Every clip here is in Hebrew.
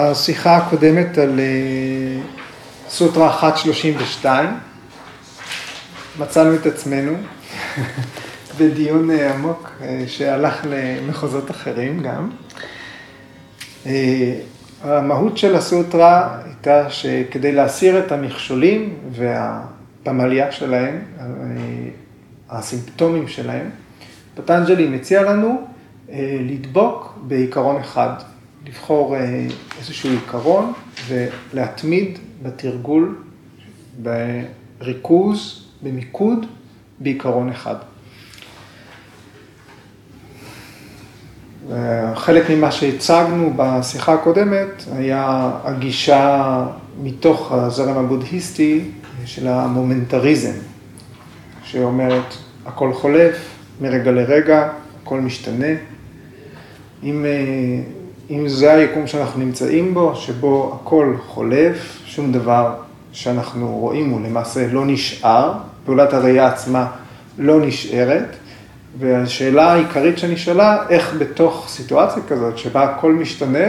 השיחה הקודמת על סוטרה 132, מצאנו את עצמנו בדיון עמוק שהלך למחוזות אחרים גם. המהות של הסוטרה הייתה שכדי להסיר את המכשולים והפמליה שלהם, הסימפטומים שלהם, פטנג'לי מציע לנו לדבוק בעיקרון אחד, לבחור איזשהו עיקרון ולהתמיד בתרגול, בריכוז, במיקוד, בעיקרון אחד. חלק ממה שהצגנו בשיחה הקודמת היה הגישה מתוך הזרם הבודהיסטי של המומנטריזם, שאומרת הכל חולף, מרגע לרגע, הכל משתנה. אם זה היקום שאנחנו נמצאים בו, שבו הכל חולף, שום דבר שאנחנו רואים הוא למעשה לא נשאר, פעולת הראייה עצמה לא נשארת, והשאלה העיקרית שנשאלה, איך בתוך סיטואציה כזאת שבה הכל משתנה,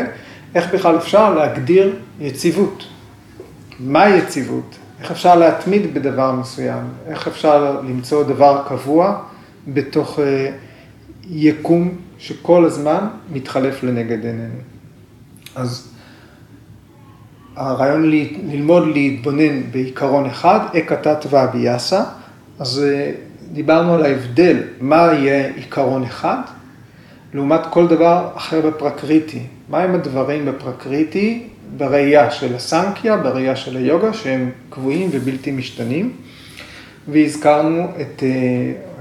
איך בכלל אפשר להגדיר יציבות? מה יציבות? איך אפשר להתמיד בדבר מסוים? איך אפשר למצוא דבר קבוע בתוך יקום שכל הזמן מתחלף לנגד עינינו? אז הרעיון ללמוד להתבונן בעיקרון אחד, אקטה טבע ביאסה, אז דיברנו על ההבדל, מה יהיה עיקרון אחד, לעומת כל דבר אחר בפרקריטי. מה הם הדברים בפרקריטי, בראייה של הסנקיה, בראייה של היוגה, שהם קבועים ובלתי משתנים. והזכרנו את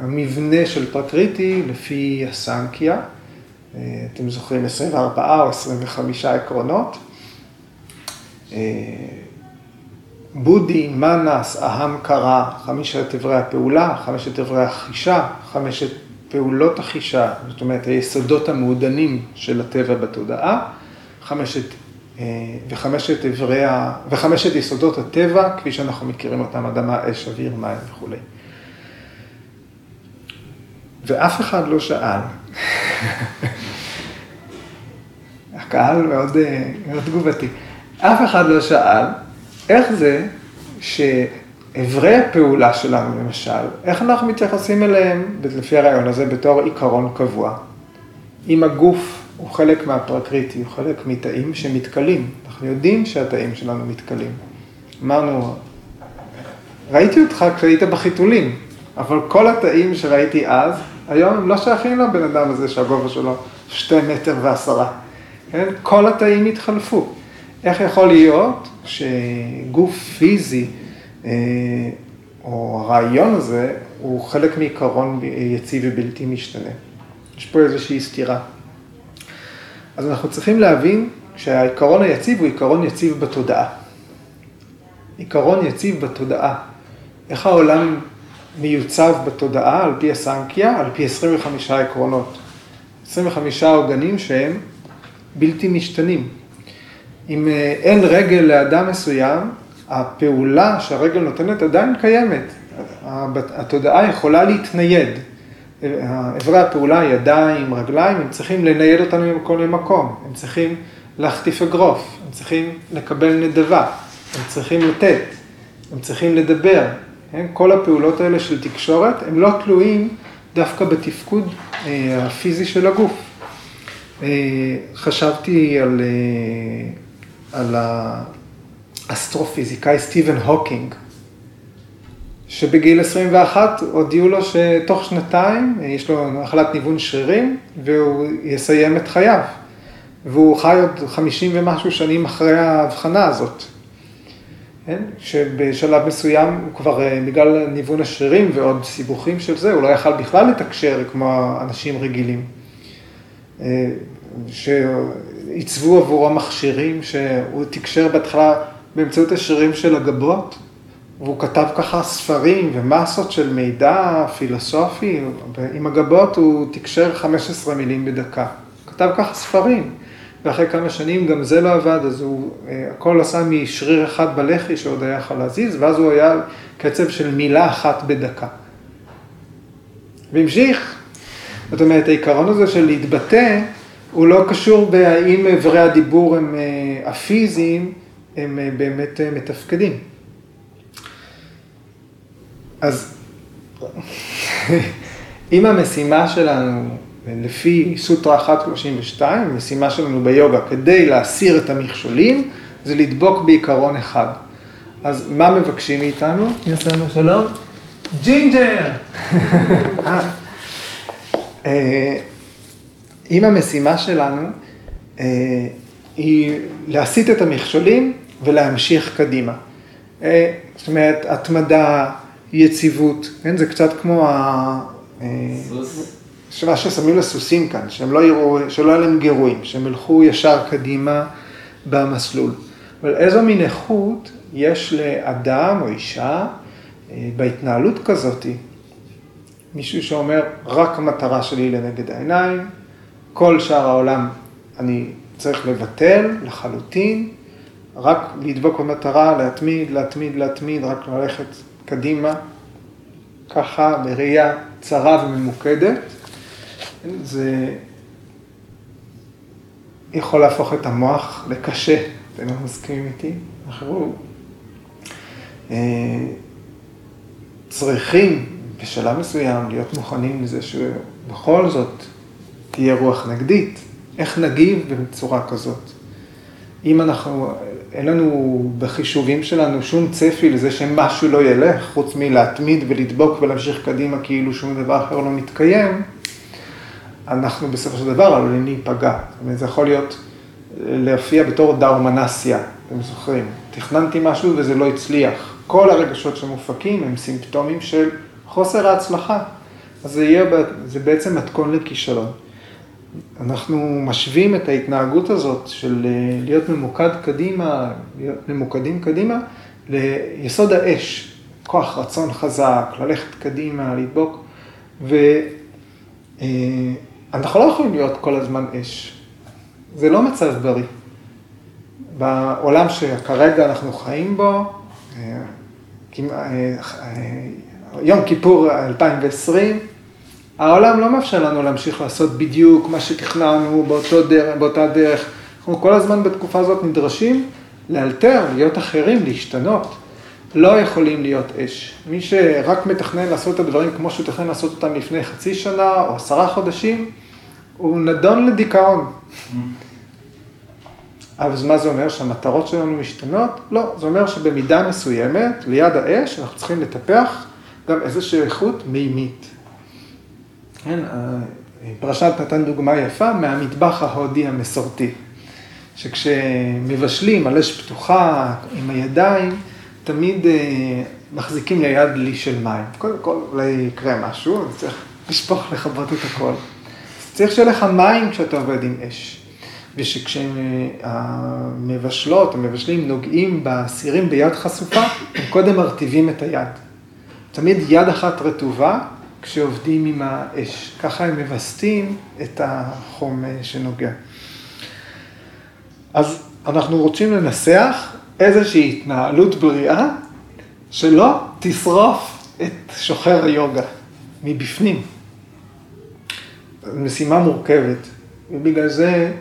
המבנה של פרקריטי לפי הסנקיה. אתם זוכרים 24 או 25 עקרונות. בודי, מנס, אהמקרה, 5 אברי הפעולה, 5 אברי החישה, 5 פעולות החישה, זאת אומרת היסודות המעודנים של הטבע בתודעה, 5 יסודות הטבע, כפי שאנחנו מכירים אותם, אדמה, אש, אוויר, מים וכו'. ואף אחד לא שאל. הקהל מאוד תגובתי. אף אחד לא שאל, איך זה שעברי הפעולה שלנו, למשל, איך אנחנו מתייחסים אליהם, לפי הרעיון הזה, בתור עיקרון קבוע? אם הגוף הוא חלק מהפרקריטי, הוא חלק מתאים שמתקלים. אנחנו יודעים שהתאים שלנו מתקלים. אמרנו, ראיתי אותך כשהיית בחיתולים, אבל כל התאים שראיתי אז, היום הם לא שייכים לבן אדם הזה שהגובה שלו 2.10 מטר. כן? כל התאים התחלפו. איך יכול להיות שגוף פיזי, או הרעיון הזה, הוא חלק מעיקרון יציב ובלתי משתנה? יש פה איזושהי סתירה. אז אנחנו צריכים להבין שהעיקרון היציב הוא עיקרון יציב בתודעה. עיקרון יציב בתודעה. איך העולם מיוצב בתודעה על פי הסנקיה, על פי 25 עקרונות. 25 עוגנים שהם בלתי משתנים. אם אין רגל לאדם מסוים, הפעולה שהרגל נותנת עדיין קיימת. התודעה יכולה להתנייד. עברי הפעולה, ידיים, רגליים, הם צריכים לנייד אותנו ממקום למקום. הם צריכים להחטיף אגרוף. הם צריכים לקבל נדבה. הם צריכים לתת. הם צריכים לדבר. כל הפעולות האלה של תקשורת, הם לא תלויים דווקא בתפקוד הפיזי של הגוף. חשבתי על האסטרופיזיקאי סטיבן הוקינג, שבגיל 21 הודיעו לו שתוך 2 יש לו מחלת ניוון שרירים והוא יסיים את חייו, והוא חי עוד 50 ומשהו שנים אחרי ההבחנה הזאת, שבשלב מסוים הוא כבר בגלל ניוון השרירים ועוד סיבוכים של זה, הוא לא יכל בכלל לתקשר כמו אנשים רגילים, שעיצבו עבור המכשירים, שהוא תקשר בהתחלה באמצעות השירים של הגבות, והוא כתב ככה ספרים ומסות של מידע פילוסופי, עם הגבות הוא תקשר 15 מילים בדקה. כתב ככה ספרים, ואחרי כמה שנים גם זה לא עבד, אז הוא הכל עשה משריר אחד בלחי שעוד היה יכול להזיז, ואז הוא היה קצב של מילה אחת בדקה. והמשיך. זאת אומרת, העיקרון הזה של להתבטא, הוא לא קשור בהאם עברי הדיבור הם הפיזיים, הם באמת מתפקדים. אז אם המשימה שלנו, לפי סוטרה 132, המשימה שלנו ביוגה, כדי להסיר את המכשולים, זה לדבוק בעיקרון אחד. אז מה מבקשים מאיתנו? יעשה לנו שלום. ג'ינג'ר! אם המשימה שלנו היא להסיט את המכשולים ולהמשיך קדימה. זאת אומרת, התמדה, יציבות, זה קצת כמו מה ששמים לסוסים כאן, שלא היה להם גירויים, שהם הלכו ישר קדימה במסלול. אבל איזו מין איכות יש לאדם או אישה בהתנהלות כזאת? מישהו שאומר, רק המטרה שלי לנגד העיניים, כל שאר העולם אני צריך לבטל לחלוטין, רק לדבוק במטרה, להתמיד, רק ללכת קדימה, ככה בראייה צרה וממוקדת. זה יכול להפוך את המוח לקשה, אתם לא מסכימים איתי? אנחנו צריכים בשלב מסוים להיות מוכנים לזה שבכל זאת תהיה רוח נגדית. איך נגיב בצורה כזאת? אם אנחנו, אין לנו בחישובים שלנו שום צפי לזה שמשהו לא ילך, חוץ מלהתמיד ולדבוק ולהמשיך קדימה כאילו שום דבר אחר לא מתקיים, אנחנו בסופו של דבר עלולים להיפגע. זאת אומרת, זה יכול להיות להופיע בתור דאומנסיה, אתם זוכרים. תכננתי משהו וזה לא הצליח. כל הרגשות שמופקים הם סימפטומים של חוסר ההצלחה. אז זה בעצם מתכון לכישלון. אנחנו משווים את ההתנהגות הזאת של להיות ממוקד קדימה, להיות ממוקדים קדימה, ליסוד האש, כוח רצון חזק, ללכת קדימה, לדבוק, ואנחנו לא יכולים להיות כל הזמן אש. זה לא מצב בריא. בעולם שכרגע אנחנו חיים בו, יום כיפור 2020, העולם לא מאפשר לנו להמשיך לעשות בדיוק מה שתכננו באותה דרך. אנחנו כל הזמן בתקופה הזאת נדרשים לאלתר, להיות אחרים, להשתנות. לא יכולים להיות אש. מי שרק מתכנן לעשות את הדברים כמו שהוא תכנן לעשות אותם לפני חצי שנה או 10 חודשים, הוא נדון לדיכאון. אז מה זה אומר? שהמטרות שלנו משתנות? לא, זה אומר שבמידה מסוימת, ליד האש, אנחנו צריכים לטפח גם איזושהי איכות מימית. כן, פרשת נתן דוגמה יפה מהמטבח ההודי המסורתי, שכשמבשלים על אש פתוחה עם הידיים, תמיד מחזיקים ליד דלי של מים. קודם כל אולי יקרה משהו, צריך לשפוך לחבות את הכל. צריך שיהיה לך מים כשאתה עובד עם אש. וכשהמבשלות, המבשלים נוגעים בסירים ביד חשופה, הם קודם מרטיבים את היד. תמיד יד אחת רטובה כשעובדים עם האש. ככה הם מבסטים את החום שנוגע. אז אנחנו רוצים לנסח איזושהי התנהלות בריאה שלא תשרוף את שוחר היוגה מבפנים. משימה מורכבת, ובגלל זה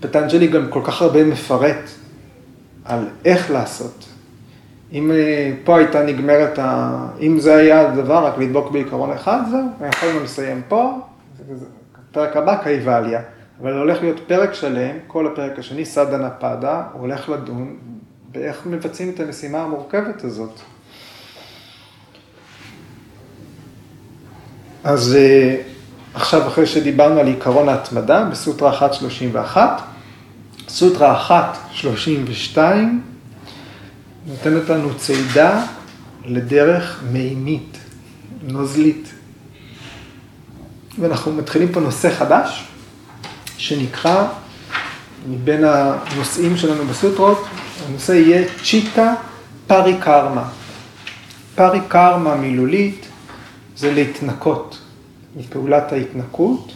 פטנג'לי גם כל כך הרבה מפרט על איך לעשות. אם פה הייתה נגמרת, אם זה היה הדבר, רק לדבוק בעיקרון אחד, זהו, יכולנו לסיים פה, פרק הבא קייבליה, אבל הולך להיות פרק שלם, כל הפרק השני, סדנה פדה, הוא הולך לדון באיך מבצעים את המשימה המורכבת הזאת. אז עכשיו, אחרי שדיברנו על עיקרון ההתמדה, בסוטרה 131, סוטרה 132, נותנת לנו צעידה לדרך מימית, נוזלית. ואנחנו מתחילים פה נושא חדש, שנקרא, מבין הנושאים שלנו בסוטרות, הנושא יהיה צ'יטה פארי קרמה. פארי קרמה מילולית זה להתנקות. מפעולת ההתנקות,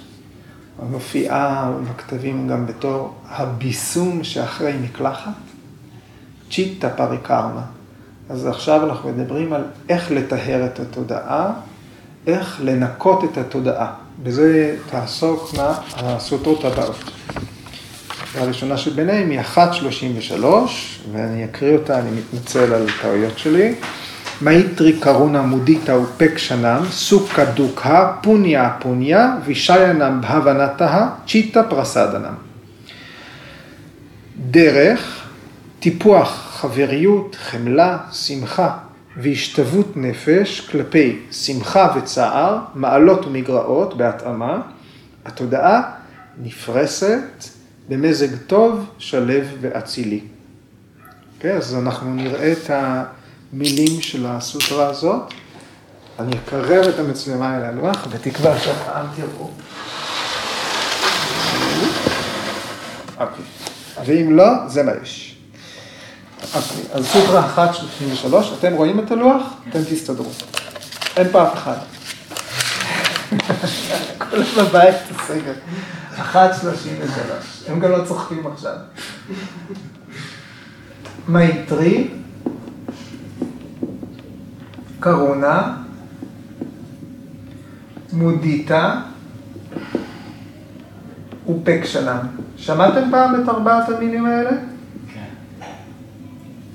המופיעה בכתבים גם בתור הביסום שאחרי מקלחת, צ'יטה פארי קרמה. אז עכשיו אנחנו מדברים על איך לטהר את התודעה, איך לנקות את התודעה. בזה תעסוקנה הסוטרות הבאות. הראשונה שביניהם היא 1:33, ואני אקריא אותה, אני מתנצל על הטעויות שלי. מaitrī karuṇā mudita upekṣā sukha duḥkha puṇya apuṇya viṣaya bhavanatah citta prasādan. דרך, טיפוח חבריות, חמלה, שמחה והשתוות נפש כלפי שמחה וצער, מעלות ומגרעות בהתאמה, התודעה נפרסת במזג טוב, שלב ואצילי. אוקיי, אז אנחנו נראה את המילים של הסוטרה הזאת. אני אקרב את המצלמה אל הלוח, בתקווה שהעם תראו. אוקיי. ואם לא, זה מה יש. אז סוטרה 1:33, אתם רואים את הלוח? אתם תסתדרו. אין פעם אחת. כל הבית תסגר. 1:33. הם גם לא צוחקים עכשיו. מaitrī, karuṇā, mudita, upekṣā. שמעתם פעם את ארבעת המילים האלה?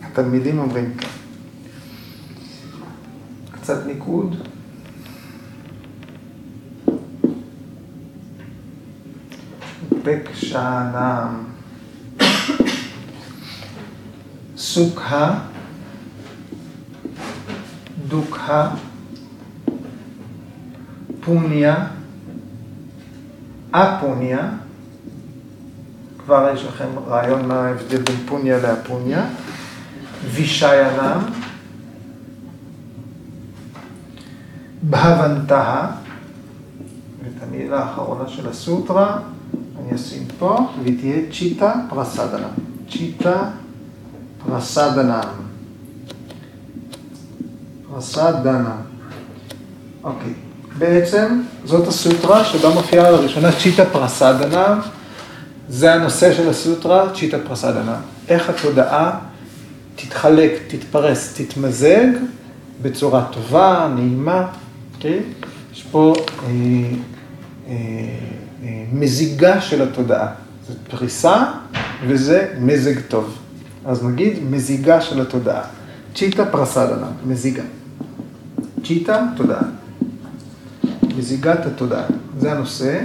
התלמידים אומרים כאן. קצת ניקוד. upekṣāṇam. sukha. duḥkha. puṇya. apuṇya. כבר יש לכם רעיון מה ההבדל בין פוניה לאפוניה. viṣayanam, bhavantaha, ואת המילה האחרונה של הסוטרה, אני אשים פה, והיא תהיה צ'יטה פרסאדנם. צ'יטה פרסאדנם. פרסאדנם. אוקיי, בעצם זאת הסוטרה שבה מופיעה לראשונה צ'יטה פרסאדנם. זה הנושא של הסוטרה, צ'יטה פרסאדנם. איך התודעה תתחלק, תתפרס, תתמזג בצורה טובה, נעימה, אוקיי? יש פה מזיגה של התודעה. זאת פריסה וזה מזג טוב. אז נגיד מזיגה של התודעה. צ'יטה פרסאדנה, מזיגה. צ'יטה, תודעה. מזיגת התודעה. זה הנושא.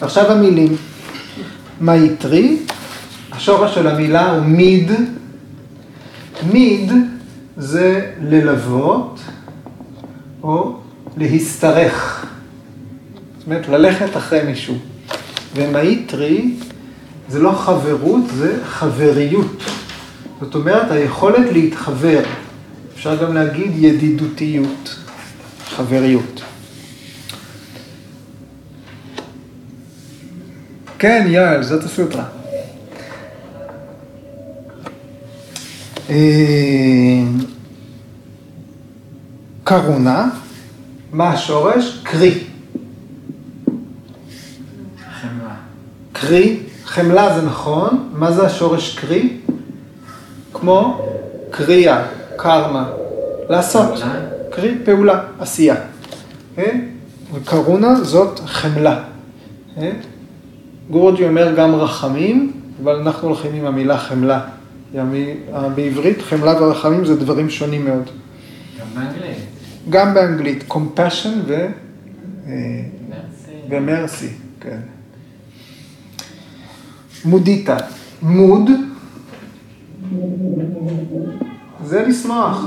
עכשיו המילים. מaitrī, השורש של המילה הוא מיד, מיד זה ללוות או להסתרך. זאת אומרת, ללכת אחרי מישהו. ומaitrī זה לא חברות, זה חבריות. זאת אומרת, היכולת להתחבר. אפשר גם להגיד ידידותיות, חבריות. כן, יעל, זאת הסוטרה. קרונה, מה השורש? קרי. חמלה. קרי, חמלה זה נכון. מה זה השורש קרי? כמו קריאה, קרמה, לעשות. קרי, פעולה, עשייה. וקרונה זאת חמלה. גורג'י אומר גם רחמים, אבל אנחנו הולכים עם המילה חמלה. בעברית חמלה ורחמים זה דברים שונים מאוד. גם באנגלית. גם באנגלית, compassion ומרסי, כן. מודיטה, מוד, זה לשמוח.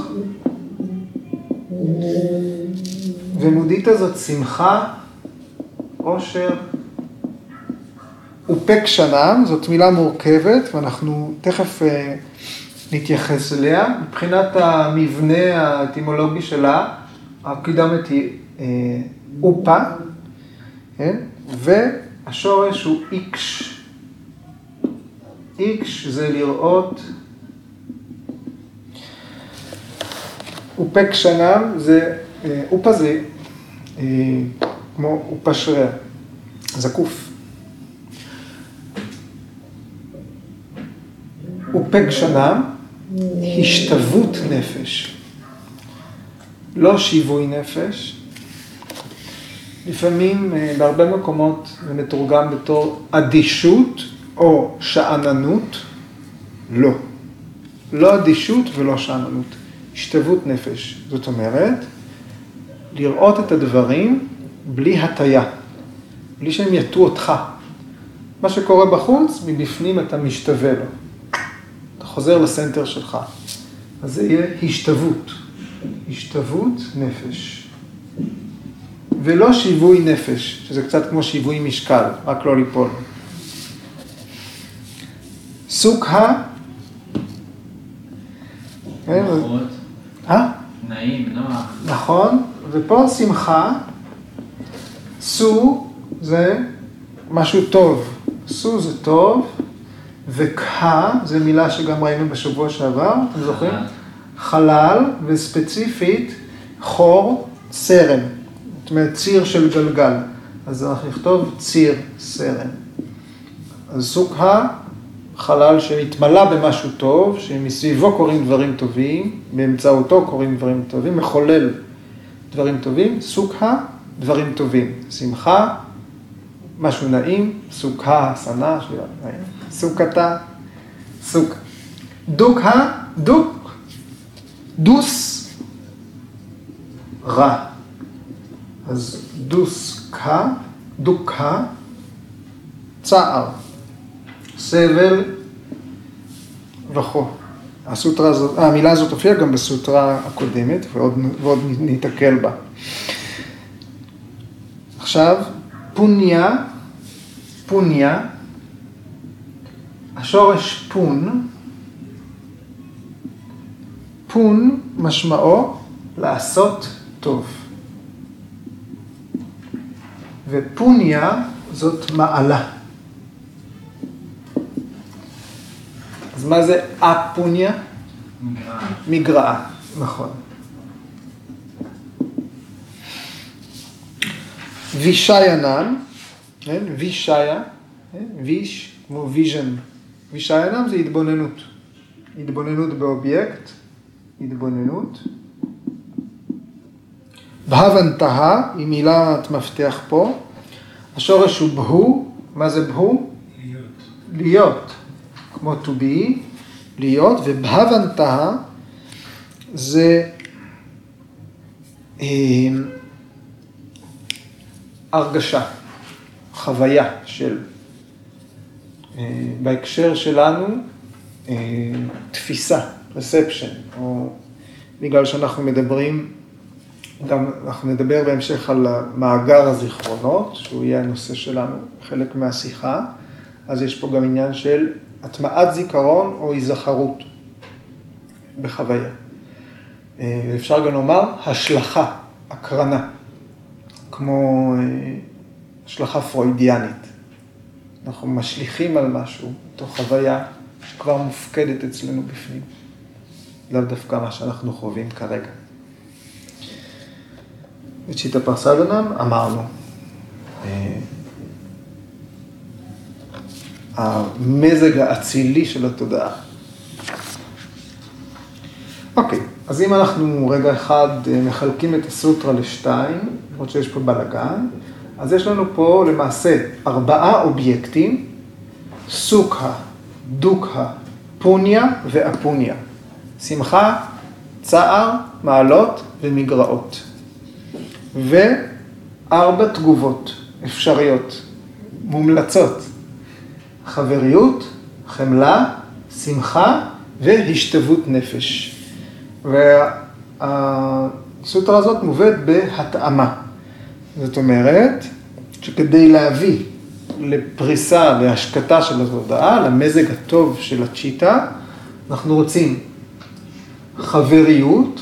ומודיטה זאת שמחה, אושר. upekṣāṇam, זאת מילה מורכבת, ואנחנו תכף נתייחס אליה. מבחינת המבנה האטימולוגי שלה, הקדמת היא אופה, כן? והשורש הוא איקש. איקש זה לראות. upekṣāṇam זה, אופה זה כמו upekṣā, זקוף. upekṣāṇam, השתוות נפש, לא שיווי נפש, לפעמים בהרבה מקומות זה מתורגם בתור אדישות או שאננות. לא. לא אדישות ולא שאננות. השתוות נפש. זאת אומרת, לראות את הדברים בלי הטיה. בלי שהם יטו אותך. מה שקורה בחוץ, מבפנים אתה משתווה לו. אתה חוזר לסנטר שלך. אז זה יהיה השתוות. השתוות נפש. ולא שיווי נפש, שזה קצת כמו שיווי משקל, רק לא ליפול. סוקה. נוחות. נעים, נוח. נכון, ופה שמחה. סו זה משהו טוב. סו זה טוב, וקה זה מילה שגם ראינו בשבוע שעבר, אתם זוכרים? חלל, וספציפית חור סרן. מהציר של גלגל, אז אנחנו נכתוב ציר סרן. אז סוקה, חלל שמתמלא במשהו טוב, שמסביבו קוראים דברים טובים, באמצעותו קוראים דברים טובים, מחולל דברים טובים, סוקה, דברים טובים. שמחה, משהו נעים, סוקה, סנה, סוקתה, סוק. דוקה, דוק, דוס, רע. אז דוסקה, דוקה, צער, סבל וכו'. המילה הזאת הופיעה גם בסוטרה הקודמת, ועוד ניתקל בה. עכשיו, פוניה, פוניה, השורש פון, פון משמעו לעשות טוב. ופוניה זאת מעלה. אז מה זה אפוניה? מגרעה. מגרעה, נכון. וישיינם, כן? וישיה, ויש כמו ויז'ן. וישיינם זה התבוננות. התבוננות באובייקט, התבוננות. בהבנתה, היא מילת מפתח פה, השורש הוא בהו, מה זה בהו? להיות. להיות, כמו to be, להיות, ובהבנתה זה הרגשה, חוויה של, בהקשר שלנו, תפיסה, perception, או בגלל שאנחנו מדברים, גם אנחנו נדבר בהמשך על מאגר הזיכרונות, שהוא יהיה הנושא שלנו, חלק מהשיחה. אז יש פה גם עניין של הטמעת זיכרון או היזכרות בחוויה. אפשר גם לומר השלכה, הקרנה, כמו השלכה פרוידיאנית. אנחנו משליכים על משהו, תוך חוויה שכבר מופקדת אצלנו בפנים. לאו דווקא מה שאנחנו חווים כרגע. את שיטה פרסאדנם אמרנו. המזג האצילי של התודעה. אוקיי, אז אם אנחנו רגע אחד מחלקים את הסוטרה לשתיים, למרות שיש פה בלגן, אז יש לנו פה למעשה 4 אובייקטים, סוקה, דוקה, פוניה ואפוניה. שמחה, צער, מעלות ומגרעות. ו4 תגובות אפשריות, מומלצות. חבריות, חמלה, שמחה והשתוות נפש. והסוטרה הזאת מובאת בהתאמה. זאת אומרת, שכדי להביא לפריסה, להשקטה של התודעה, למזג הטוב של הצ'יטה, אנחנו רוצים חבריות,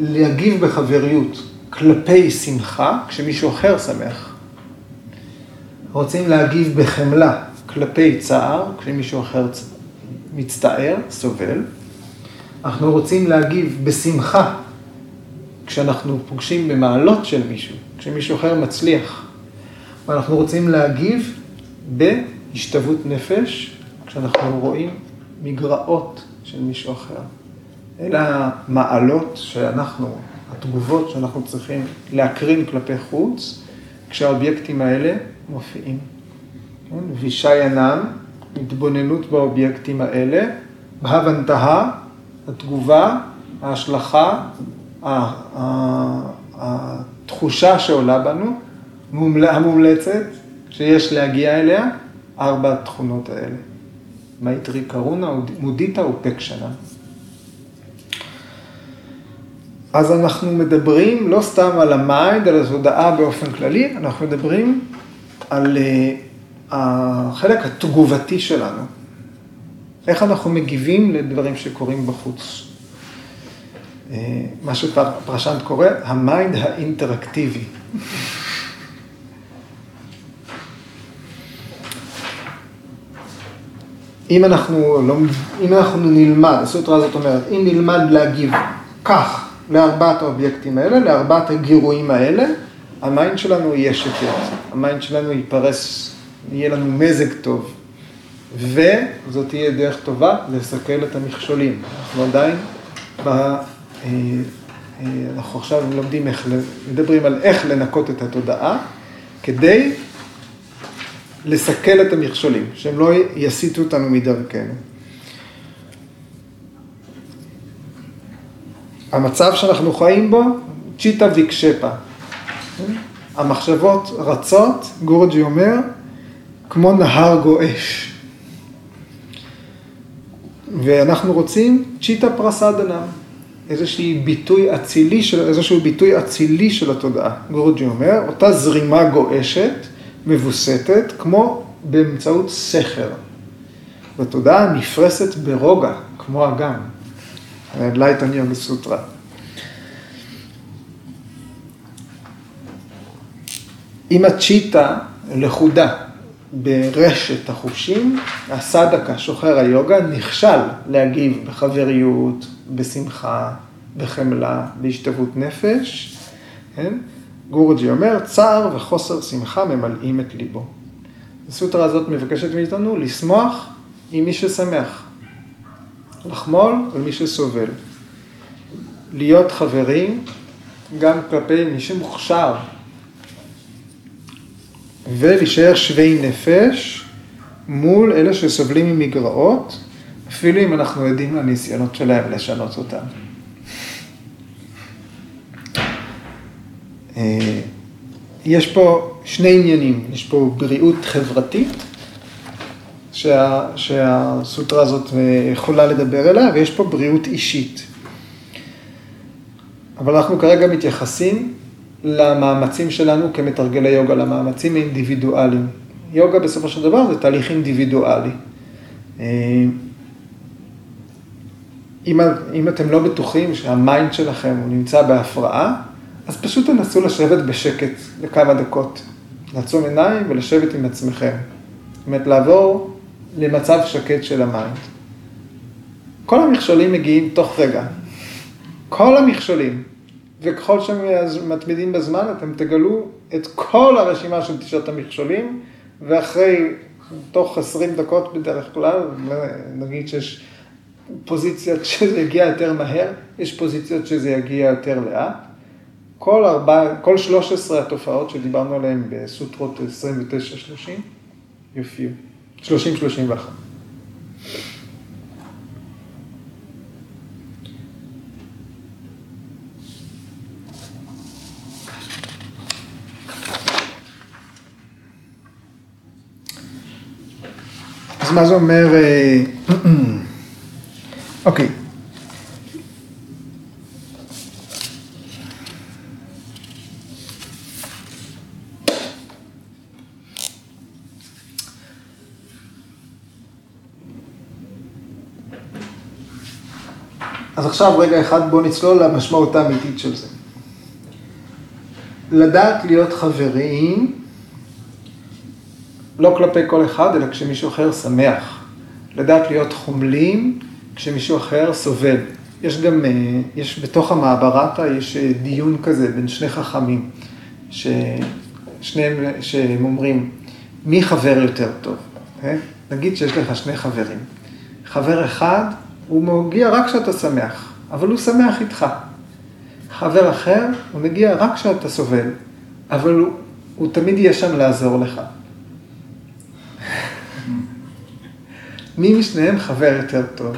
להגיב בחבריות כלפי שמחה, כשמישהו אחר שמח. רוצים להגיב בחמלה כלפי צער, כשמישהו אחר מצטער, סובל. אנחנו רוצים להגיב בשמחה, כשאנחנו פוגשים במעלות של מישהו, כשמישהו אחר מצליח. ואנחנו רוצים להגיב בהשתוות נפש, כשאנחנו רואים מגרעות של מישהו אחר. אלא מעלות שאנחנו התגובות שאנחנו צריכים להקרין כלפי חוץ, כשהאובייקטים האלה מופיעים. וישאי ענן, התבוננות באובייקטים האלה, בהבנתה, התגובה, ההשלכה, התחושה שעולה בנו, המומלצת שיש להגיע אליה, ארבע התכונות האלה. מייטרי קרונה, מודיטה ופקשנה. אז אנחנו מדברים לא סתם על המיינד, על התודעה באופן כללי, אנחנו מדברים על החלק התגובתי שלנו. איך אנחנו מגיבים לדברים שקורים בחוץ. מה שפרשנט קורא, המיינד האינטראקטיבי. אם אנחנו נלמד, הסוטרה הזאת אומרת, אם נלמד להגיב כך, לארבעת האובייקטים האלה, לארבעת הגירויים האלה, המיינד שלנו יהיה שקט, המיינד שלנו ייפרס, יהיה לנו מזג טוב, וזאת תהיה דרך טובה לסכל את המכשולים. אנחנו עדיין, אנחנו עכשיו לומדים איך, מדברים על איך לנקות את התודעה, כדי לסכל את המכשולים, שהם לא יסיטו אותנו מדרכנו. המצב שאנחנו חיים בו, צ'יטה ויקשפה. המחשבות רצות, גורג'י אומר, כמו נהר גואש. ואנחנו רוצים צ'יטה פרסאדנה, איזשהו ביטוי אצילי של התודעה. גורג'י אומר, אותה זרימה גואשת, מבוסתת, כמו באמצעות סכר. והתודעה נפרסת ברוגע, כמו אגם. לייט אני אוהב סוטרה. אם הצ'יטה לחודה ברשת החושים, הסדקה, שוחר היוגה, נכשל להגיב בחבריות, בשמחה, בחמלה, בהשתוות נפש. גורג'י אומר, צער וחוסר שמחה ממלאים את ליבו. הסוטרה הזאת מבקשת מאיתנו לשמוח עם מי ששמח. לחמול על מי שסובל, להיות חברים גם כלפי מי שמוכשר, ולהישאר שווי נפש מול אלה שסובלים עם מגרעות, אפילו אם אנחנו יודעים לניסיונות שלהם לשנות אותם. יש פה שני עניינים, יש פה בריאות חברתית, שהסוטרה הזאת יכולה לדבר אליה, ויש פה בריאות אישית. אבל אנחנו כרגע מתייחסים למאמצים שלנו כמתרגלי יוגה, למאמצים האינדיבידואליים. יוגה בסופו של דבר זה תהליך אינדיבידואלי. אם אתם לא בטוחים שהמיינד שלכם הוא נמצא בהפרעה, אז פשוט תנסו לשבת בשקט לכמה דקות, לעצום עיניים ולשבת עם עצמכם. זאת אומרת, לעבור למצב שקט של המיינד. כל המכשולים מגיעים תוך רגע. כל המכשולים. וככל שמתמידים בזמן, אתם תגלו את כל הרשימה של 9 המכשולים, ואחרי, תוך 20 דקות בדרך כלל, נגיד שיש פוזיציות שזה יגיע יותר מהר, יש פוזיציות שזה יגיע יותר לאט. כל 13 התופעות שדיברנו עליהן בסוטרות 29-30, יופיעו. 30-31. אז מה זה אומר? אוקיי. אז עכשיו רגע אחד בוא נצלול למשמעות האמיתית של זה. לדעת להיות חברים, לא כלפי כל אחד, אלא כשמישהו אחר שמח. לדעת להיות חומלים, כשמישהו אחר סובל. יש בתוך המעברתה, יש דיון כזה בין שני חכמים, שהם אומרים, מי חבר יותר טוב? נגיד שיש לך שני חברים. חבר אחד, הוא מגיע רק כשאתה שמח, אבל הוא שמח איתך. חבר אחר, הוא מגיע רק כשאתה סובל, אבל הוא תמיד יהיה שם לעזור לך. מי משניהם חבר יותר טוב?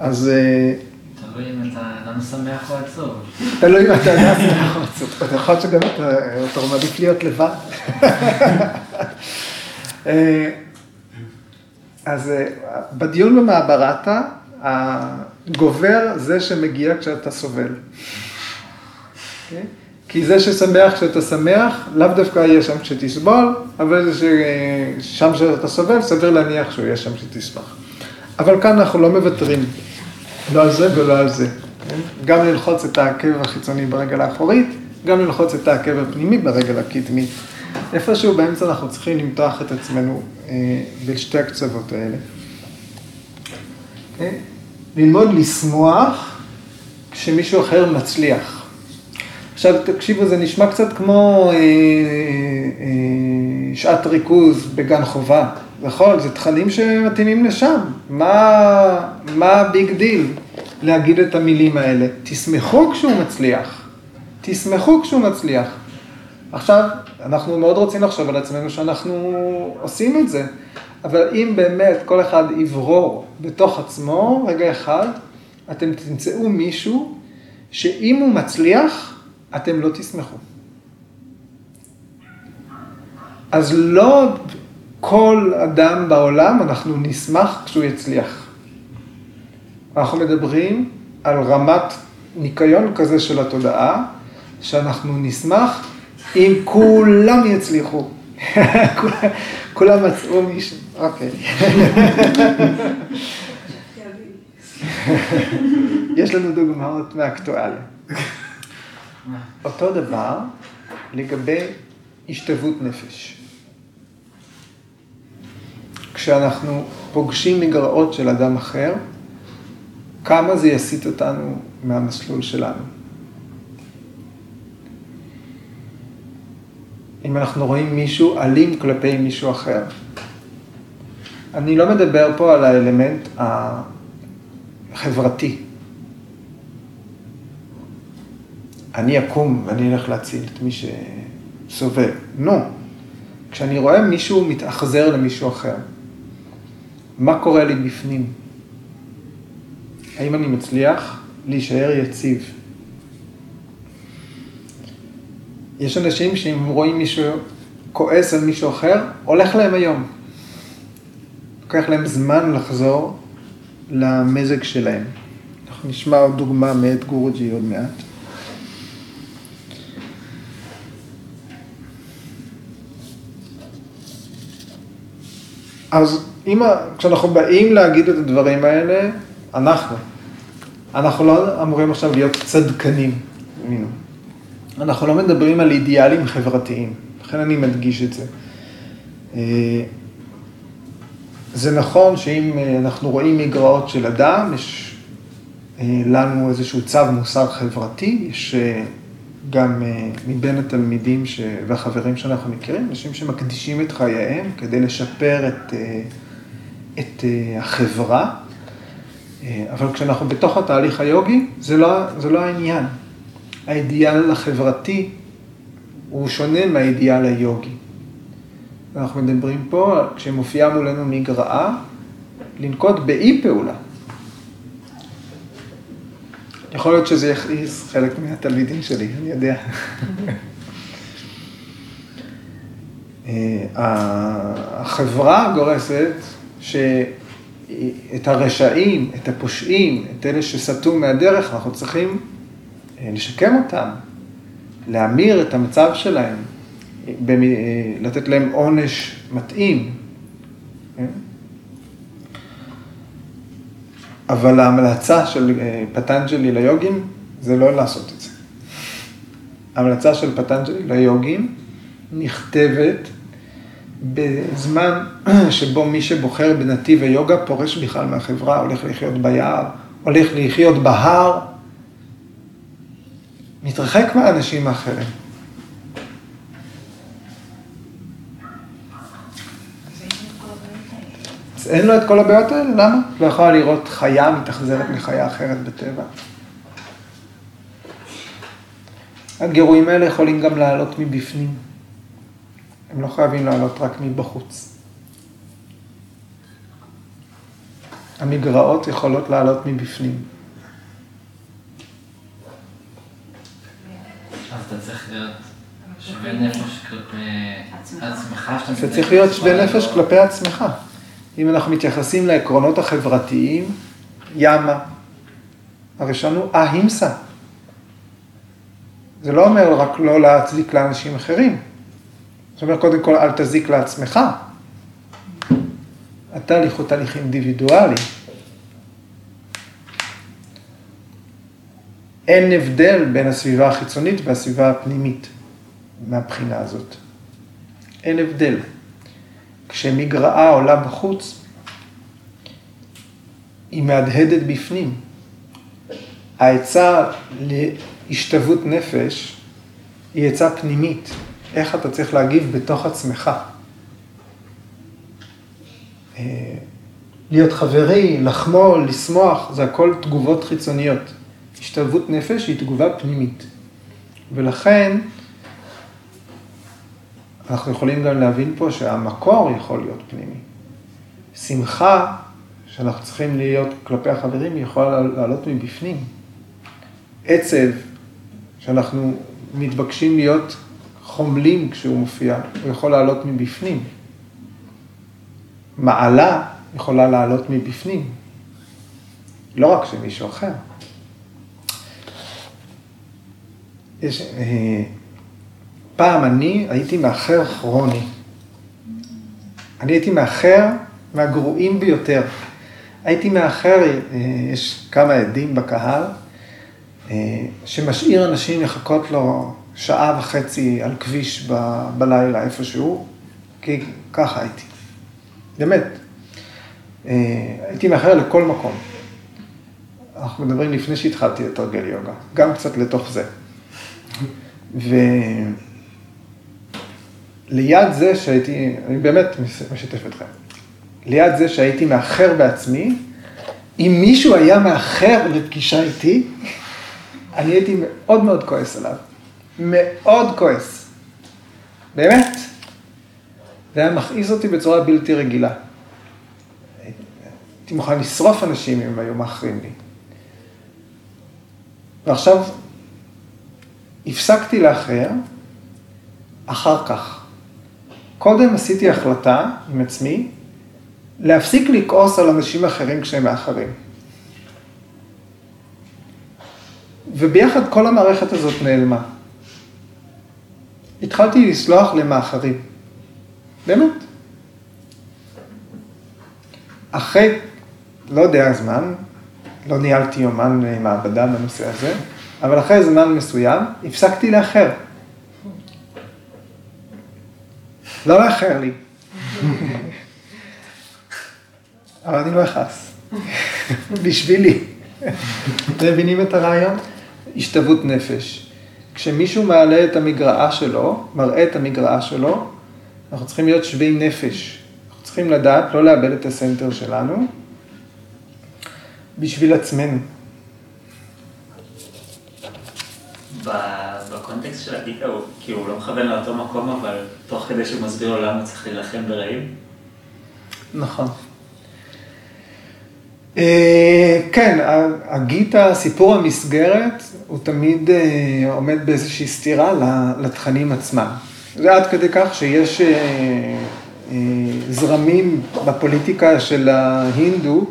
אז... תלוי אם אתה אדם שמח או עצוב. תלוי אם אתה אדם שמח או עצוב. אתה יכול שגם אתה עומד להיות לבד. אז בדיון במעברתה, הגובר זה שמגיע כשאתה סובל. כי זה ששמח כשאתה שמח, לאו דווקא יהיה שם כשתסבול, אבל שם כשאתה סובל, סביר להניח שהוא יהיה שם כשתשמח. אבל כאן אנחנו לא מוותרים, לא על זה ולא על זה. גם ללחוץ את העקב החיצוני ברגל האחורית, גם ללחוץ את העקב הפנימי ברגל הקדמי. איפשהו באמצע אנחנו צריכים למתוח את עצמנו בשתי הקצוות האלה. ללמוד לשמוח כשמישהו אחר מצליח. עכשיו תקשיבו, זה נשמע קצת כמו שעת ריכוז בגן חובה, נכון? זה תכנים שמתאימים לשם. מה הביג דיל להגיד את המילים האלה? תשמחו כשהוא מצליח. תשמחו כשהוא מצליח. עכשיו, אנחנו מאוד רוצים לחשוב על עצמנו שאנחנו עושים את זה, אבל אם באמת כל אחד יברור בתוך עצמו, רגע אחד, אתם תמצאו מישהו שאם הוא מצליח, אתם לא תשמחו. אז לא כל אדם בעולם אנחנו נשמח כשהוא יצליח. אנחנו מדברים על רמת ניקיון כזה של התודעה, שאנחנו נשמח אם כולם יצליחו. כולם מצאו מישהו. אוקיי. יש לנו דוגמאות מהאקטואליה. אותו דבר לגבי השתוות נפש. כשאנחנו פוגשים מגרעות של אדם אחר, כמה זה יסיט אותנו מהמסלול שלנו. אם אנחנו רואים מישהו אלים כלפי מישהו אחר. אני לא מדבר פה על האלמנט החברתי. אני אקום ואני אלך להציל את מי שסובל. נו, כשאני רואה מישהו מתאכזר למישהו אחר, מה קורה לי בפנים? האם אני מצליח להישאר יציב? יש אנשים שאם רואים מישהו כועס על מישהו אחר, הולך להם היום. לוקח להם זמן לחזור למזג שלהם. אנחנו נשמע עוד דוגמה מאת גורג'י עוד מעט. אז כשאנחנו באים להגיד את הדברים האלה, אנחנו לא אמורים עכשיו להיות צדקנים. אנחנו לא מדברים על אידיאלים חברתיים, לכן אני מדגיש את זה. זה נכון שאם אנחנו רואים מגרעות של אדם, יש לנו איזשהו צו מוסר חברתי, יש גם מבין התלמידים והחברים שאנחנו מכירים, אנשים שמקדישים את חייהם כדי לשפר את החברה, אבל כשאנחנו בתוך התהליך היוגי, זה לא העניין. האידיאל החברתי הוא שונה מהאידיאל היוגי. אנחנו מדברים פה, כשמופיעה מולנו מגרעה, לנקוט באי פעולה. יכול להיות שזה יכעיס חלק מהתלמידים שלי, אני יודע. החברה גורסת שאת הרשעים, את הפושעים, את אלה שסטו מהדרך, אנחנו צריכים לשקם אותם, להמיר את המצב שלהם, לתת להם עונש מתאים. אבל ההמלצה של פטנג'לי ליוגים זה לא לעשות את זה. ההמלצה של פטנג'לי ליוגים נכתבת בזמן שבו מי שבוחר בנתיב היוגה פורש בכלל מהחברה, הולך לחיות ביער, הולך לחיות בהר, מתרחק מהאנשים האחרים. אין לו את כל הבעיות האלה, למה? לא יכולה לראות חיה מתאכזרת לחיה אחרת בטבע. הגירויים האלה יכולים גם לעלות מבפנים. הם לא חייבים לעלות רק מבחוץ. המגרעות יכולות לעלות מבפנים. אז אתה צריך להיות שווה נפש כלפי עצמך. אתה צריך להיות שווה נפש כלפי עצמך. אם אנחנו מתייחסים לעקרונות החברתיים, ימה. הראשון הוא ההימסה. זה לא אומר רק לא להצדיק לאנשים אחרים. זאת אומרת, קודם כל, אל תזיק לעצמך. התהליך הוא תהליך אינדיבידואלי. אין הבדל בין הסביבה החיצונית והסביבה הפנימית מהבחינה הזאת. אין הבדל. כשמגרעה עולה בחוץ, היא מהדהדת בפנים. העצה להשתוות נפש היא עצה פנימית. איך אתה צריך להגיב בתוך עצמך? להיות חברי, לחמול, לשמוח, זה הכל תגובות חיצוניות. השתוות נפש היא תגובה פנימית. ולכן, אנחנו יכולים גם להבין פה שהמקור יכול להיות פנימי. שמחה שאנחנו צריכים להיות כלפי החברים יכולה לעלות מבפנים. עצב שאנחנו מתבקשים להיות חומלים כשהוא מופיע, הוא יכול לעלות מבפנים. מעלה יכולה לעלות מבפנים. לא רק שמישהו אחר. יש... פעם אני הייתי מאחר כרוני. אני הייתי מאחר מהגרועים ביותר. הייתי מאחר, יש כמה עדים בקהל, שמשאיר אנשים לחכות לו שעה וחצי על כביש בלילה איפשהו, כי ככה הייתי. באמת. הייתי מאחר לכל מקום. אנחנו מדברים לפני שהתחלתי לתרגל יוגה, גם קצת לתוך זה. וליד זה שהייתי, אני באמת משתף אתכם, ליד זה שהייתי מאחר בעצמי, אם מישהו היה מאחר לפגישה איתי, אני הייתי מאוד מאוד כועס עליו. מאוד כועס. באמת. זה היה מכעיס אותי בצורה בלתי רגילה. הייתי מוכן לשרוף אנשים אם היו מאחרים לי. ועכשיו, הפסקתי לאחר, אחר כך. קודם עשיתי החלטה עם עצמי, להפסיק לקעוס על אנשים אחרים כשהם מאחרים. וביחד כל המערכת הזאת נעלמה. התחלתי לסלוח למאחרים. באמת. אחרי, לא יודע זמן, לא ניהלתי יומן מעבדה בנושא הזה, אבל אחרי זמן מסוים, הפסקתי לאחר. לא לאחר לי. אבל אני לא אכעס. בשבילי. אתם מבינים את הרעיון? השתוות נפש. כשמישהו מעלה את המגרעה שלו, מראה את המגרעה שלו, אנחנו צריכים להיות שווי נפש. אנחנו צריכים לדעת, לא לאבד את הסנטר שלנו, בשביל עצמנו. בקונטקסט של הדיקה, כי הוא לא מכוון לאותו מקום, אבל תוך כדי שהוא מסביר לו למה צריך להילחם ברעים. נכון. כן, הגיטה, סיפור המסגרת, הוא תמיד עומד באיזושהי סתירה לתכנים עצמם. זה עד כדי כך שיש זרמים בפוליטיקה של ההינדו,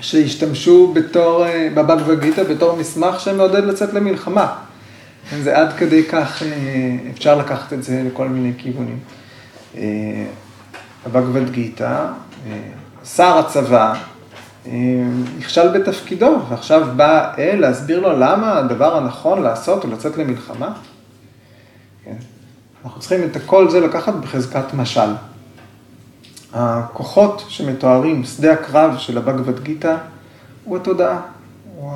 שהשתמשו בתור, בבאג וגיטה, בתור מסמך שמעודד לצאת למלחמה. זה עד כדי כך, אפשר לקחת את זה לכל מיני כיוונים. הבאג וגיטה, שר הצבא, נכשל בתפקידו, ועכשיו בא אל להסביר לו למה הדבר הנכון לעשות הוא לצאת למלחמה. כן. אנחנו צריכים את הכל זה לקחת בחזקת משל. הכוחות שמתוארים, שדה הקרב של הבאגבד גיטה, הוא התודעה, הוא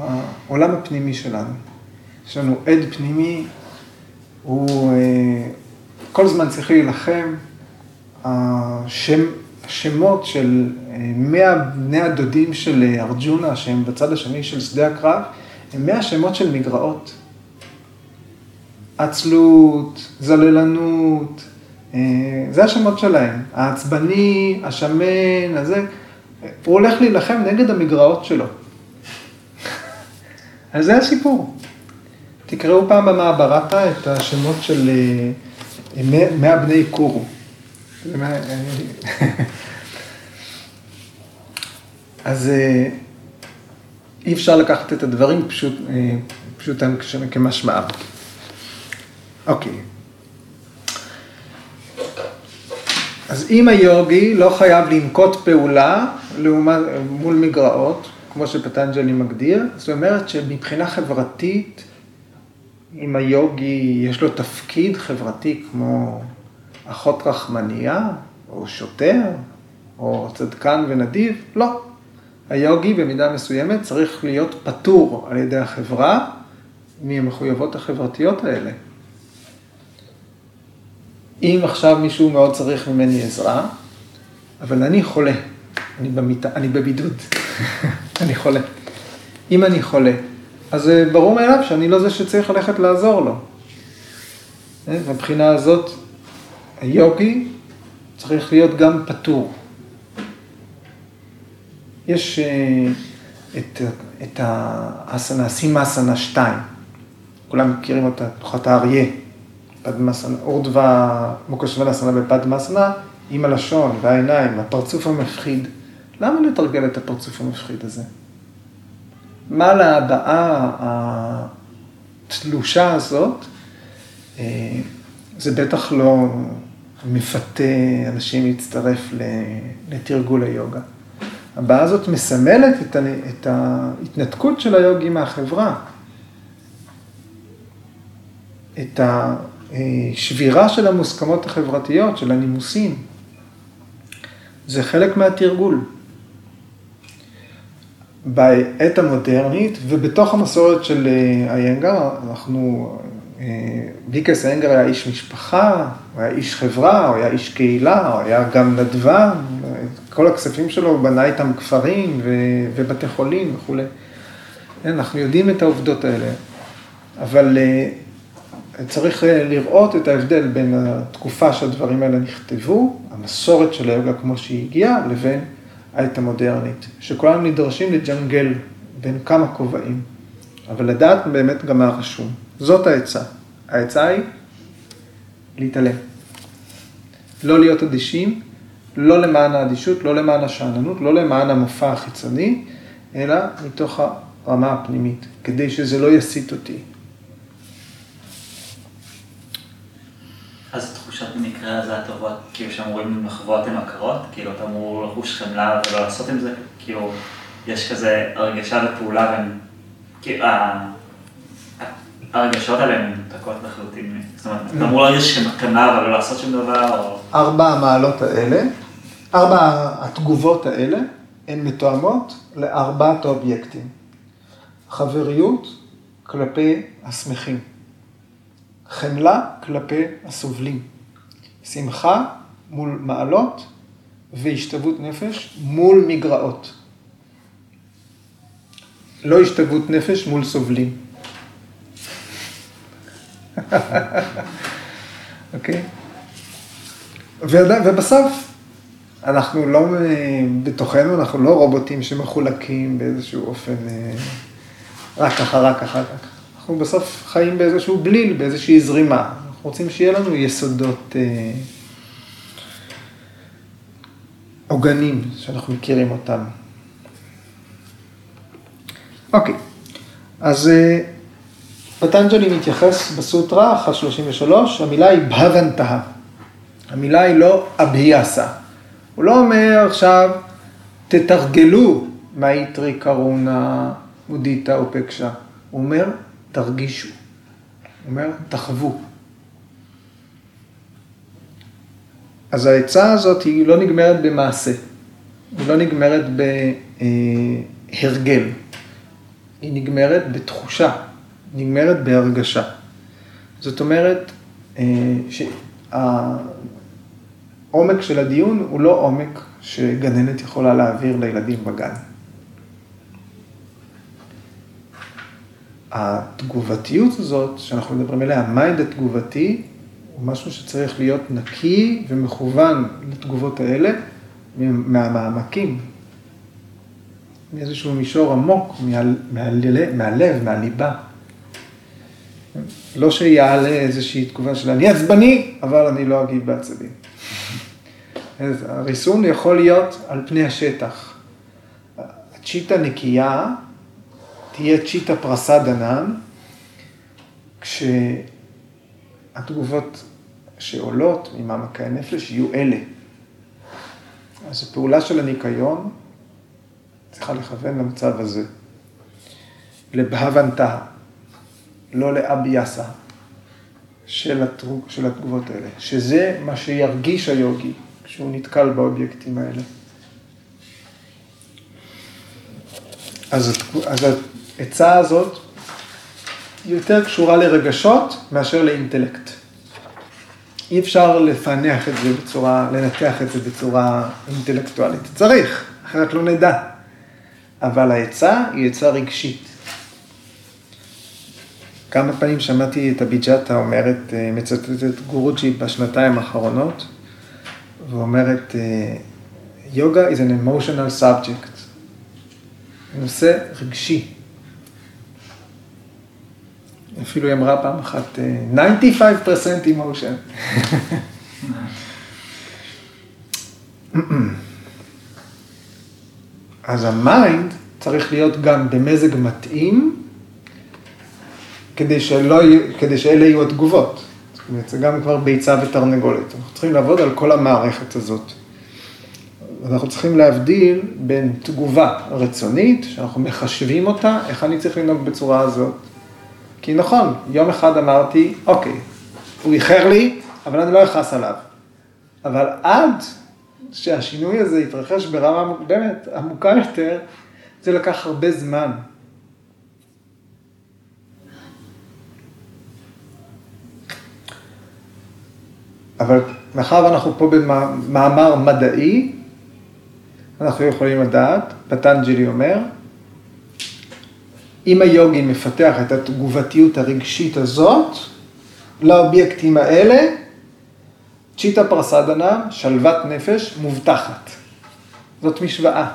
העולם הפנימי שלנו. יש לנו עד פנימי, הוא כל הזמן צריך להילחם, השמות של 100 בני הדודים של ארג'ונה, שהם בצד השני של שדה הקרב, הם 100 שמות של מגרעות. עצלות, זללנות, זה השמות שלהם. העצבני, השמן, הזה. הוא הולך להילחם נגד המגרעות שלו. אז זה הסיפור. תקראו פעם במעברתה את השמות של 100 בני קורו. אז אי אפשר לקחת את הדברים פשוטם כמשמעם. אוקיי. אז אם היוגי לא חייב לנקוט פעולה מול מגרעות, כמו שפטנג'לי מגדיר, זאת אומרת שמבחינה חברתית, אם היוגי יש לו תפקיד חברתי כמו אחות רחמניה, או שוטר, או צדקן ונדיב, לא. היוגי במידה מסוימת צריך להיות פטור על ידי החברה ממחויבות החברתיות האלה. אם עכשיו מישהו מאוד צריך ממני עזרה, אבל אני חולה, אני בבידוד, אני חולה. אם אני חולה, אז ברור מאליו שאני לא זה שצריך ללכת לעזור לו. מבחינה הזאת, היוגי צריך להיות גם פטור. יש את האסנה, סימאסנה 2, כולם מכירים אותה, תנוחת האריה. פדמאסנה, אורדווה, מוקשבנאסנה בפדמאסנה, עם הלשון והעיניים, הפרצוף המפחיד. למה לתרגל את הפרצוף המפחיד הזה? מה להבעה התלושה הזאת? זה בטח לא מפתה אנשים להצטרף לתרגול היוגה. הבעה הזאת מסמלת את ההתנתקות של היוגי מהחברה. את השבירה של המוסכמות החברתיות, של הנימוסים. זה חלק מהתרגול. בעת המודרנית ובתוך המסורת של איינגר, אנחנו, ביקס איינגר היה איש משפחה, הוא היה איש חברה, הוא היה איש קהילה, הוא היה גם נדבן, כל הכספים שלו בנה איתם כפרים ובתי חולים וכו'. אנחנו יודעים את העובדות האלה, אבל צריך לראות את ההבדל בין התקופה שהדברים האלה נכתבו, המסורת של היוגה כמו שהיא הגיעה, לבין העת המודרנית, שכולם נדרשים לג'נגל בין כמה כובעים, אבל לדעת באמת גם הרשום. זאת העצה. העצה היא להתעלם. לא להיות אדישים, לא למען האדישות, לא למען השעננות, לא למען המופע החיצוני, אלא מתוך הרמה הפנימית, כדי שזה לא יסיט אותי. אז תחושת במקרה הזה הטובה, כאילו שאמורים לחוות עם הכרות, כאילו אתה אמור לחוש חמלה ולא לעשות עם זה, כאילו יש כזה הרגשה לפעולה והן, כאילו הרגשות עליהן מתקות לחלוטין, זאת אומרת, אתה אמור להרגיש חמלה ולא לעשות שום דבר או... 4 המעלות האלה, 4 התגובות האלה, הן מתואמות ל4 האובייקטים. חבריות כלפי השמחים. חמלה כלפי הסובלים, שמחה מול מעלות והשתוות נפש מול מגרעות. לא השתוות נפש מול סובלים. אוקיי? ובסוף, אנחנו לא בתוכנו, אנחנו לא רובוטים שמחולקים באיזשהו אופן, רק ככה. אנחנו בסוף חיים באיזשהו בליל, באיזושהי זרימה. אנחנו רוצים שיהיה לנו יסודות עוגנים שאנחנו מכירים אותם. אוקיי, אז פטנג'לי מתייחס בסוטרה, 133, המילה היא בהוונטה. המילה היא לא אבהיאסה. הוא לא אומר עכשיו, תתרגלו מייטרי, קרונה, מודיטה, אופקשה. הוא אומר, תרגישו. הוא אומר, תחוו. אז העצה הזאת היא לא נגמרת במעשה. היא לא נגמרת בהרגל. היא נגמרת בתחושה. נגמרת בהרגשה. זאת אומרת, שהעומק של הדיון הוא לא עומק שגננת יכולה להעביר לילדים בגן. התגובתיות הזאת שאנחנו מדברים עליה, המיינד התגובתי, הוא משהו שצריך להיות נקי ומכוון לתגובות האלה מהמעמקים, מאיזשהו מישור עמוק, מהלב, מהליבה. לא שיעלה איזושהי תגובה של אני עצבני, אבל אני לא אגיב בעצבים. אז הריסון יכול להיות על פני השטח. הצ'יטה נקייה תהיה צ'יטה פרסאדנן, כשהתגובות שעולות ממעמקי הנפש יהיו אלה. אז הפעולה של הניקיון צריכה לכוון למצב הזה, לבהוונתה, לא לאביאסה של התגובות האלה, שזה מה שירגיש היוגי כשהוא נתקל באובייקטים האלה. אז ההצעה הזאת יותר קשורה לרגשות מאשר לאינטלקט. אי אפשר לפענח את זה בצורה, לנתח את זה בצורה אינטלקטואלית. צריך, אחרת לא נדע. אבל ההצעה היא הצעה רגשית. כמה פעמים שמעתי את הביג'אטה אומרת, מצטטת גורוג'י בשנתיים האחרונות, ואומרת, Yoga is an emotional subject. נושא רגשי. אפילו היא אמרה פעם אחת, 95% emotion. אז המיינד צריך להיות גם במזג מתאים, כדי שאלה יהיו התגובות. זאת אומרת, זה גם כבר ביצה ותרנגולת. אנחנו צריכים לעבוד על כל המערכת הזאת. אנחנו צריכים להבדיל בין תגובה רצונית, שאנחנו מחשבים אותה, איך אני צריך לנהוג בצורה הזאת. כי נכון, יום אחד אמרתי, אוקיי, הוא איחר לי, אבל אני לא אכעס עליו. אבל עד שהשינוי הזה יתרחש ברמה מוקדמת, עמוקה יותר, זה לקח הרבה זמן. אבל מאחר ואנחנו פה במאמר מדעי, אנחנו יכולים לדעת, פטנג'לי אומר, אם היוגי מפתח את התגובתיות הרגשית הזאת, לאובייקטים האלה, צ'יטה פרסאדנה, שלוות נפש, מובטחת. זאת משוואה.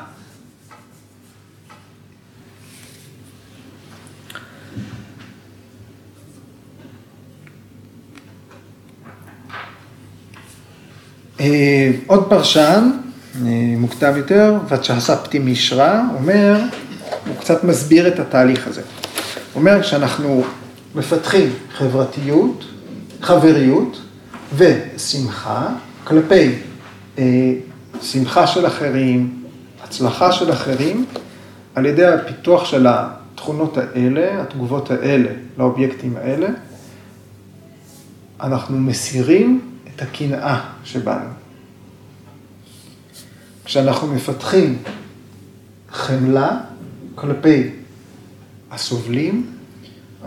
עוד פרשן, מוקדם יותר, וצ'הספטי מישרא, אומר, הוא קצת מסביר את התהליך הזה. הוא אומר שאנחנו מפתחים חברתיות, חבריות ושמחה כלפי שמחה של אחרים, הצלחה של אחרים, על ידי הפיתוח של התכונות האלה, התגובות האלה, לאובייקטים האלה, אנחנו מסירים את הקנאה שבנו. כשאנחנו מפתחים חמלה כלפי הסובלים,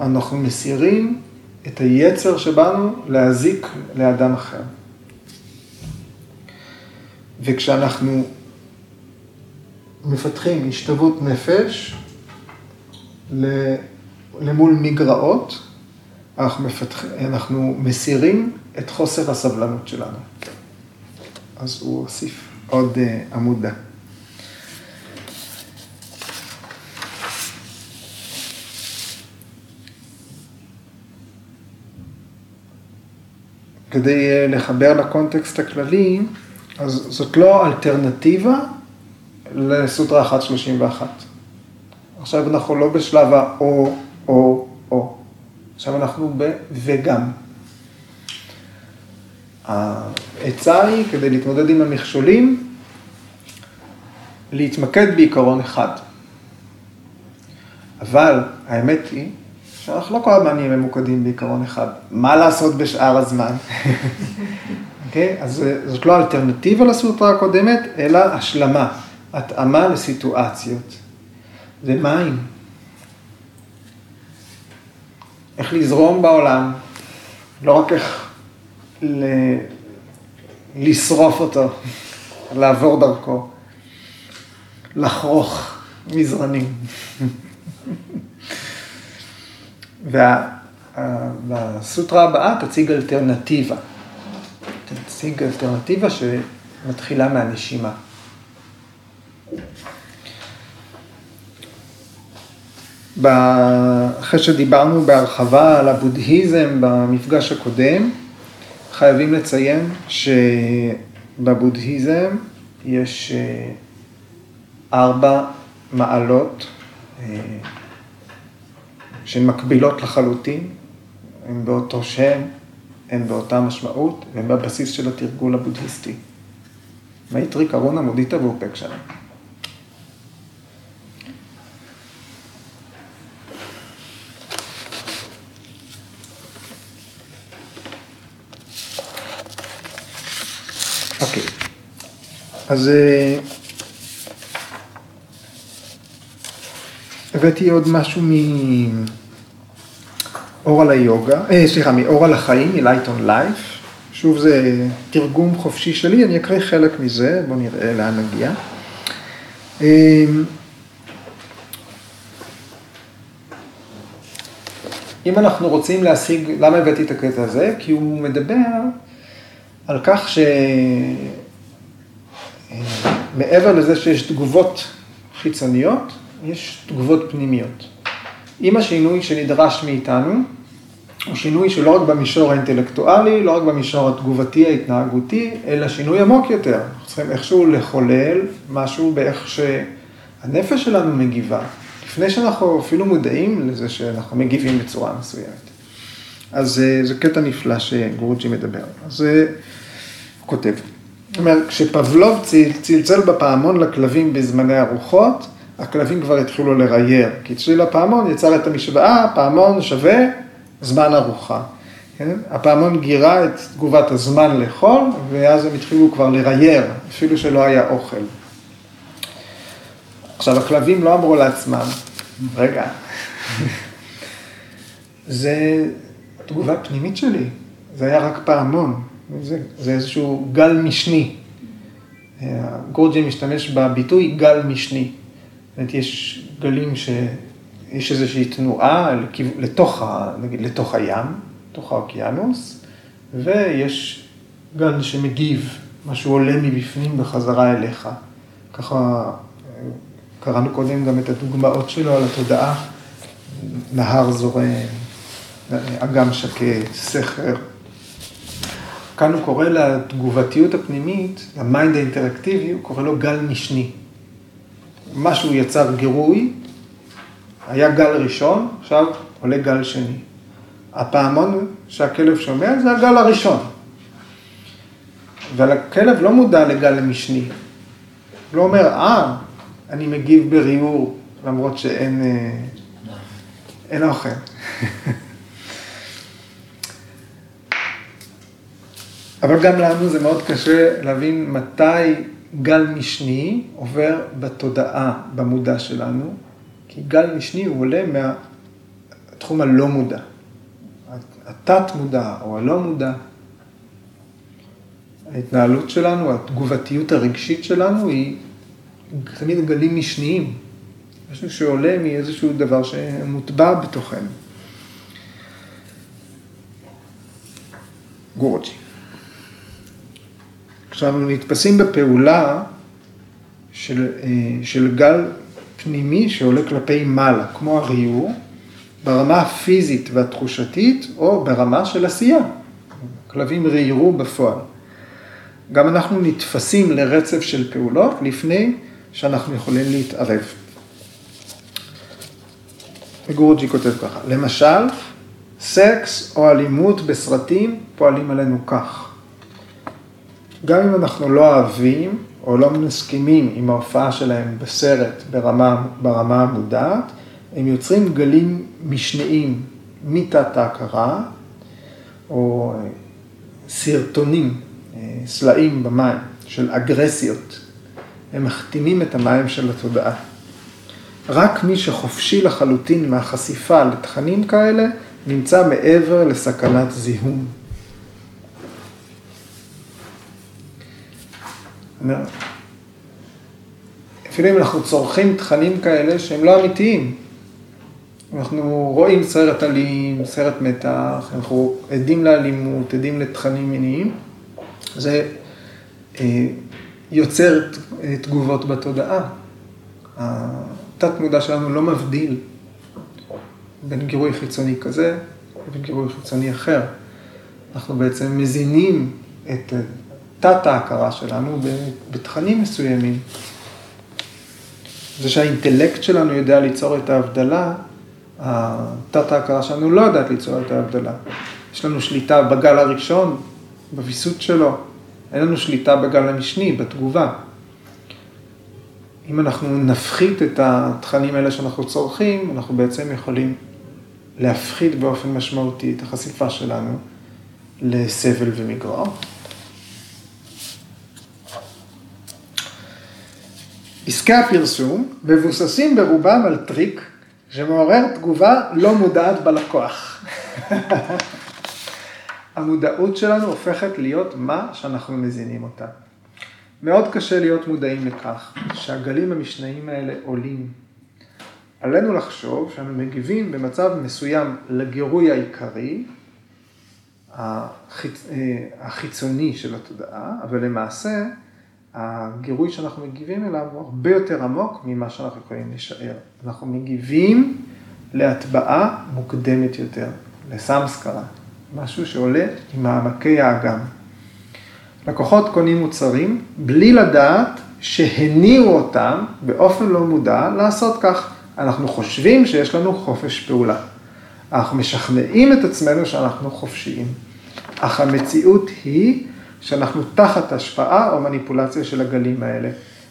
אנחנו מסירים את היצר שבנו להזיק לאדם אחר. וכשאנחנו מפתחים השתוות נפש למול מגרעות, אנחנו מסירים את חוסר הסבלנות שלנו. אז הוא הוסיף עוד עמודה. כדי לחבר לקונטקסט הכללי, אז זאת לא אלטרנטיבה לסוטרה 131. עכשיו אנחנו לא בשלב ה-או, או, או. עכשיו אנחנו ב-וגם. העצה היא, כדי להתמודד עם המכשולים, להתמקד בעיקרון אחד. אבל האמת היא, שאנחנו לא כל הזמן נהיה ממוקדים בעיקרון אחד. מה לעשות בשאר הזמן? okay? אז זאת לא אלטרנטיבה לסוטרה הקודמת, אלא השלמה, התאמה לסיטואציות. זה מים. איך לזרום בעולם, לא רק איך לשרוף אותו, לעבור דרכו, לחרוך מזרנים. והסוטרה הבאה תציג אלטרנטיבה. תציג אלטרנטיבה שמתחילה מהנשימה. אחרי שדיברנו בהרחבה על הבודהיזם במפגש הקודם, חייבים לציין שבבודהיזם יש 4 מעלות שהן מקבילות לחלוטין, הן באותו שם, הן באותה משמעות, והן בבסיס של התרגול הבודהיסטי. מייטרי, קרונה, מודיטה ואופקשא. אוקיי. אז הבאתי עוד משהו מאור על החיים, מ-Light on Life. שוב, זה תרגום חופשי שלי, אני אקריא חלק מזה, בואו נראה לאן נגיע. אם אנחנו רוצים להשיג, למה הבאתי את הקטע הזה? כי הוא מדבר על כך שמעבר לזה שיש תגובות חיצוניות, יש תגובות פנימיות. אם השינוי שנדרש מאיתנו, הוא שינוי שלא רק במישור האינטלקטואלי, לא רק במישור התגובתי, ההתנהגותי, אלא שינוי עמוק יותר. אנחנו צריכים איכשהו לחולל משהו באיך שהנפש שלנו מגיבה, לפני שאנחנו אפילו מודעים לזה שאנחנו מגיבים בצורה מסוימת. אז זה קטע נפלא שגורג'י מדבר. אז הוא כותב, כשפבלוב צלצל בפעמון לכלבים בזמני ארוחות, הכלבים כבר התחילו לרייר, כי צליל הפעמון יצר את המשוואה, פעמון שווה זמן ארוחה. כן? הפעמון גירה את תגובת הזמן לאכול, ואז הם התחילו כבר לרייר, אפילו שלא היה אוכל. עכשיו, הכלבים לא אמרו לעצמם, רגע, זה התגובה הפנימית שלי, זה היה רק פעמון, זה איזשהו גל משני. גורג'י משתמש בביטוי גל משני. יש גלים שיש איזושהי תנועה לתוך הים, לתוך האוקיינוס, ויש גל שמגיב, משהו עולה מבפנים בחזרה אליך. ככה קראנו קודם גם את הדוגמאות שלו על התודעה, נהר זורם, אגם שקט, סכר. כאן הוא קורא לתגובתיות הפנימית, למיינד האינטראקטיבי, הוא קורא לו גל משני. משהו יצר גירוי, היה גל ראשון, עכשיו עולה גל שני. הפעמון שהכלב שומע זה הגל הראשון. אבל הכלב לא מודע לגל המשני. הוא לא אומר, אני מגיב בריאור, למרות שאין אוכל. אבל גם לנו זה מאוד קשה להבין מתי גל משני עובר בתודעה, במודע שלנו, כי גל משני הוא עולה מהתחום הלא מודע, התת מודע או הלא מודע. ההתנהלות שלנו, התגובתיות הרגשית שלנו היא תמיד גלים משניים, משהו שעולה מאיזשהו דבר שמוטבע בתוכנו. גורג'י. כשאנחנו נתפסים בפעולה של גל פנימי שעולה כלפי מעלה, כמו הריור, ברמה הפיזית והתחושתית או ברמה של עשייה. כלבים רירו בפועל. גם אנחנו נתפסים לרצף של פעולות לפני שאנחנו יכולים להתערב. גורג'י כותב ככה, למשל, סקס או אלימות בסרטים פועלים עלינו כך. גם אם אנחנו לא אוהבים או לא מסכימים עם ההופעה שלהם בסרט ברמה המודעת, הם יוצרים גלים משניים מתת ההכרה, או סרטונים, סלעים במים של אגרסיות. הם מחתימים את המים של התודעה. רק מי שחופשי לחלוטין מהחשיפה לתכנים כאלה, נמצא מעבר לסכנת זיהום. אפילו אם אנחנו צורכים תכנים כאלה שהם לא אמיתיים, אנחנו רואים סרט אלים, סרט מתח, אנחנו עדים לאלימות, עדים לתכנים מיניים. זה יוצר תגובות בתודעה. התת מודע שלנו לא מבדיל בין גירוי חיצוני כזה לבין גירוי חיצוני אחר. אנחנו בעצם מזינים את תת ההכרה שלנו בתכנים מסוימים. זה שהאינטלקט שלנו יודע ליצור את ההבדלה, התת ההכרה שלנו לא יודעת ליצור את ההבדלה. יש לנו שליטה בגל הראשון, בביסות שלו. אין לנו שליטה בגל המשני, בתגובה. אם אנחנו נפחית את התכנים האלה שאנחנו צורכים, אנחנו בעצם יכולים להפחית באופן משמעותי את החשיפה שלנו לסבל ומגרוע. עסקי הפרסום מבוססים ברובם על טריק שמעורר תגובה לא מודעת בלקוח. המודעות שלנו הופכת להיות מה שאנחנו מזינים אותה. מאוד קשה להיות מודעים לכך שהגלים המשניים האלה עולים. עלינו לחשוב שאנו מגיבים במצב מסוים לגירוי העיקרי, החיצוני של התודעה, אבל למעשה הגירוי שאנחנו מגיבים אליו הוא הרבה יותר עמוק ממה שאנחנו יכולים לשער. אנחנו מגיבים להטבעה מוקדמת יותר, לסמסקרה, משהו שעולה עם מעמקי האגם. לקוחות קונים מוצרים בלי לדעת שהניעו אותם באופן לא מודע לעשות כך. אנחנו חושבים שיש לנו חופש פעולה. אנחנו משכנעים את עצמנו שאנחנו חופשיים. אך המציאות היא שאנחנו תחת השפעה או מניפולציה של הגלים האלה.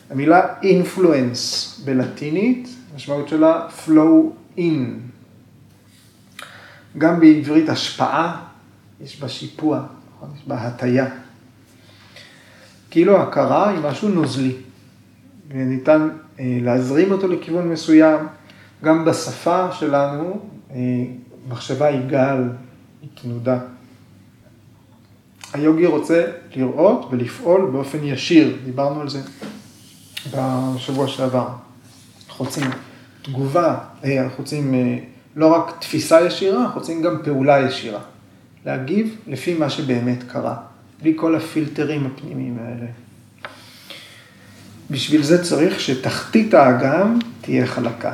המילה influence בלטינית, משמעות שלה flow in. גם בעברית השפעה יש בה שיפוע, יש בה הטיה. כאילו הכרה היא משהו נוזלי, וניתן להזרים אותו לכיוון מסוים. גם בשפה שלנו, מחשבה היא גל, היא תנודה. היוגי רוצה לראות ולפעול באופן ישיר, דיברנו על זה בשבוע שעבר. אנחנו רוצים תגובה, אנחנו רוצים לא רק תפיסה ישירה, אנחנו רוצים גם פעולה ישירה. להגיב לפי מה שבאמת קרה. בלי כל הפילטרים הפנימיים האלה. בשביל זה צריך שתחתית האגם תהיה חלקה,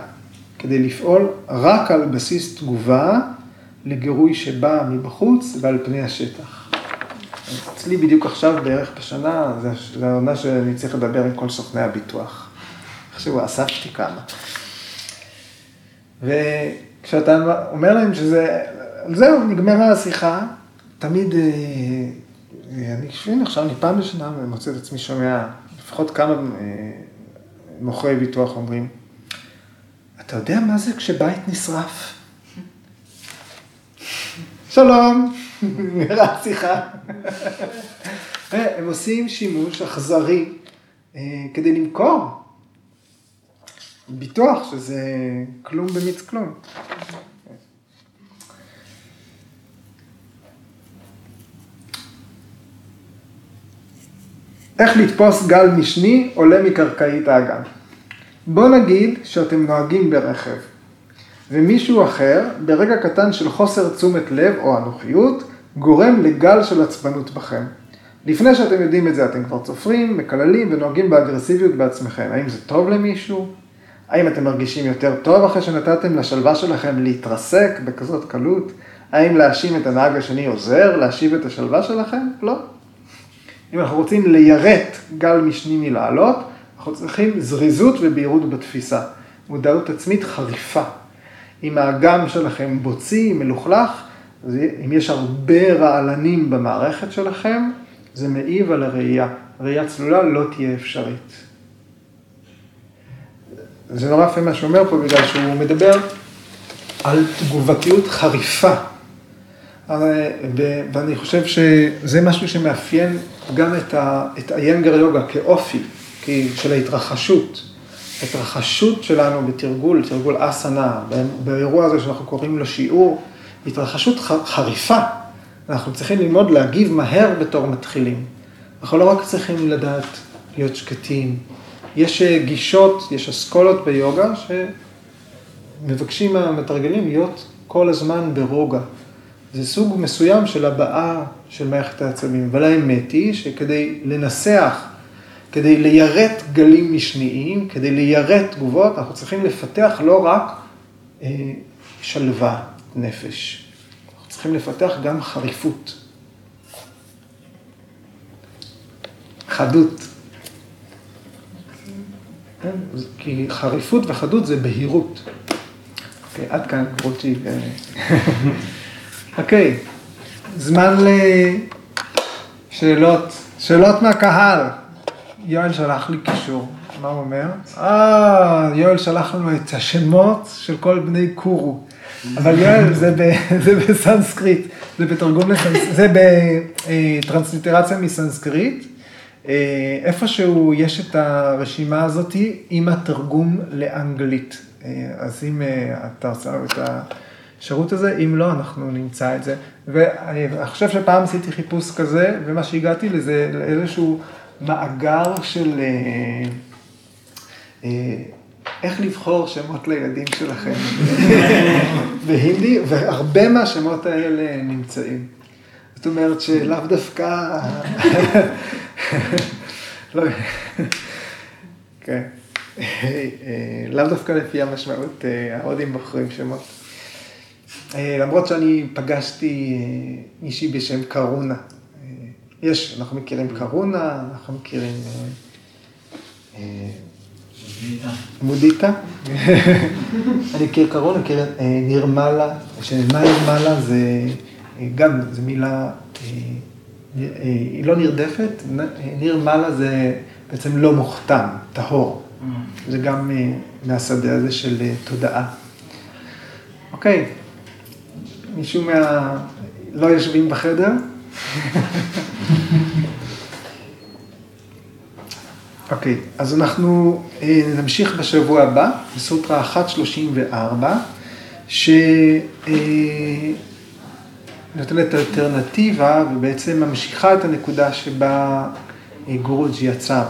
כדי לפעול רק על בסיס תגובה לגירוי שבא מבחוץ ועל פני השטח. אצלי בדיוק עכשיו, בערך בשנה, זה העונה שאני צריך לדבר עם כל סוכני הביטוח. עכשיו, אספתי כמה. וכשאתה אומר להם שזה, זהו, נגמרה השיחה, תמיד אני חושבים עכשיו, אני פעם בשנה מוצא את עצמי שומע, לפחות כמה מוכרי ביטוח אומרים, אתה יודע מה זה כשבית נשרף? שלום, נראה שיחה. הם עושים שימוש אכזרי כדי למכור ביטוח, שזה כלום במיץ כלום. איך לתפוס גל משני עולה מקרקעית האגם. בוא נגיד שאתם נוהגים ברכב, ומישהו אחר, ברגע קטן של חוסר תשומת לב או אנוכיות, גורם לגל של עצבנות בכם. לפני שאתם יודעים את זה, אתם כבר צופרים, מקללים ונוהגים באגרסיביות בעצמכם. האם זה טוב למישהו? האם אתם מרגישים יותר טוב אחרי שנתתם לשלווה שלכם להתרסק בכזאת קלות? האם להאשים את הנהג השני עוזר להשיב את השלווה שלכם? לא. אם אנחנו רוצים לירט גל משני מלעלות, אנחנו צריכים זריזות ובהירות בתפיסה. מודעות עצמית חריפה. אם האגם שלכם בוצי, מלוכלך, אם יש הרבה רעלנים במערכת שלכם, זה מעיב על הראייה. ראייה צלולה לא תהיה אפשרית. זה נורא יפה מה שאומר פה, בגלל שהוא מדבר על תגובתיות חריפה. ואני חושב שזה משהו שמאפיין גם את איינגר יוגה כאופי, של ההתרחשות. התרחשות שלנו בתרגול, תרגול אסנה, באירוע הזה שאנחנו קוראים לו שיעור, התרחשות חריפה. אנחנו צריכים ללמוד להגיב מהר בתור מתחילים. אנחנו לא רק צריכים לדעת להיות שקטים. יש גישות, יש אסכולות ביוגה מבקשים מהמתרגלים להיות כל הזמן ברוגע. זה סוג מסוים של הבעה של מערכת העצבים. אבל האמת היא שכדי לנסח, כדי ליירט גלים משניים, כדי ליירט תגובות, אנחנו צריכים לפתח לא רק שלווה, נפש. אנחנו צריכים לפתח גם חריפות. חדות. כי חריפות וחדות זה בהירות. אוקיי, עד כאן גרוצ'י. אוקיי, זמן לשאלות. שאלות מהקהל. יואל שלח לי קישור. מה הוא אומר? יואל שלח לנו את השמות של כל בני קורו. אבל יואל, זה בסנסקריט. זה בתרגום לסנסקריט. זה בטרנסליטרציה מסנסקריט. איפשהו יש את הרשימה הזאת עם התרגום לאנגלית. אז אם אתה עושה את השירות הזה, אם לא, אנחנו נמצא את זה. ואני חושב שפעם עשיתי חיפוש כזה, ומה שהגעתי לזה, לאיזשהו מאגר של איך לבחור שמות לילדים שלכם בהינדי, והרבה מהשמות האלה נמצאים. זאת אומרת שלאו דווקא... לאו דווקא לפי המשמעות, ההודים בוחרים שמות. למרות שאני פגשתי אישי בשם קרונה. יש, אנחנו מכירים קרונה, אנחנו מכירים... מודיטה. אני מכיר קרונה, מכיר נרמלה, שנרמלה זה... גם זו מילה, היא לא נרדפת, נרמלה זה בעצם לא מוכתם, טהור. זה גם מהשדה הזה של תודעה. אוקיי, מישהו לא יושבים בחדר? אוקיי, אז אנחנו נמשיך בשבוע הבא, בסוטרה 134, נותנת אלטרנטיבה ובעצם ממשיכה את הנקודה שבה גורוג'י יצר.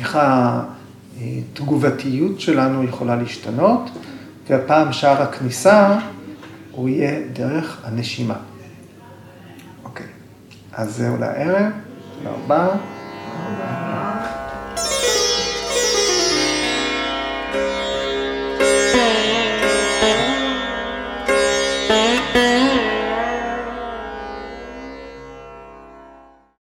איך התגובתיות שלנו יכולה להשתנות, והפעם שער הכניסה הוא יהיה דרך הנשימה. אוקיי, אז זהו לערב, תודה רבה.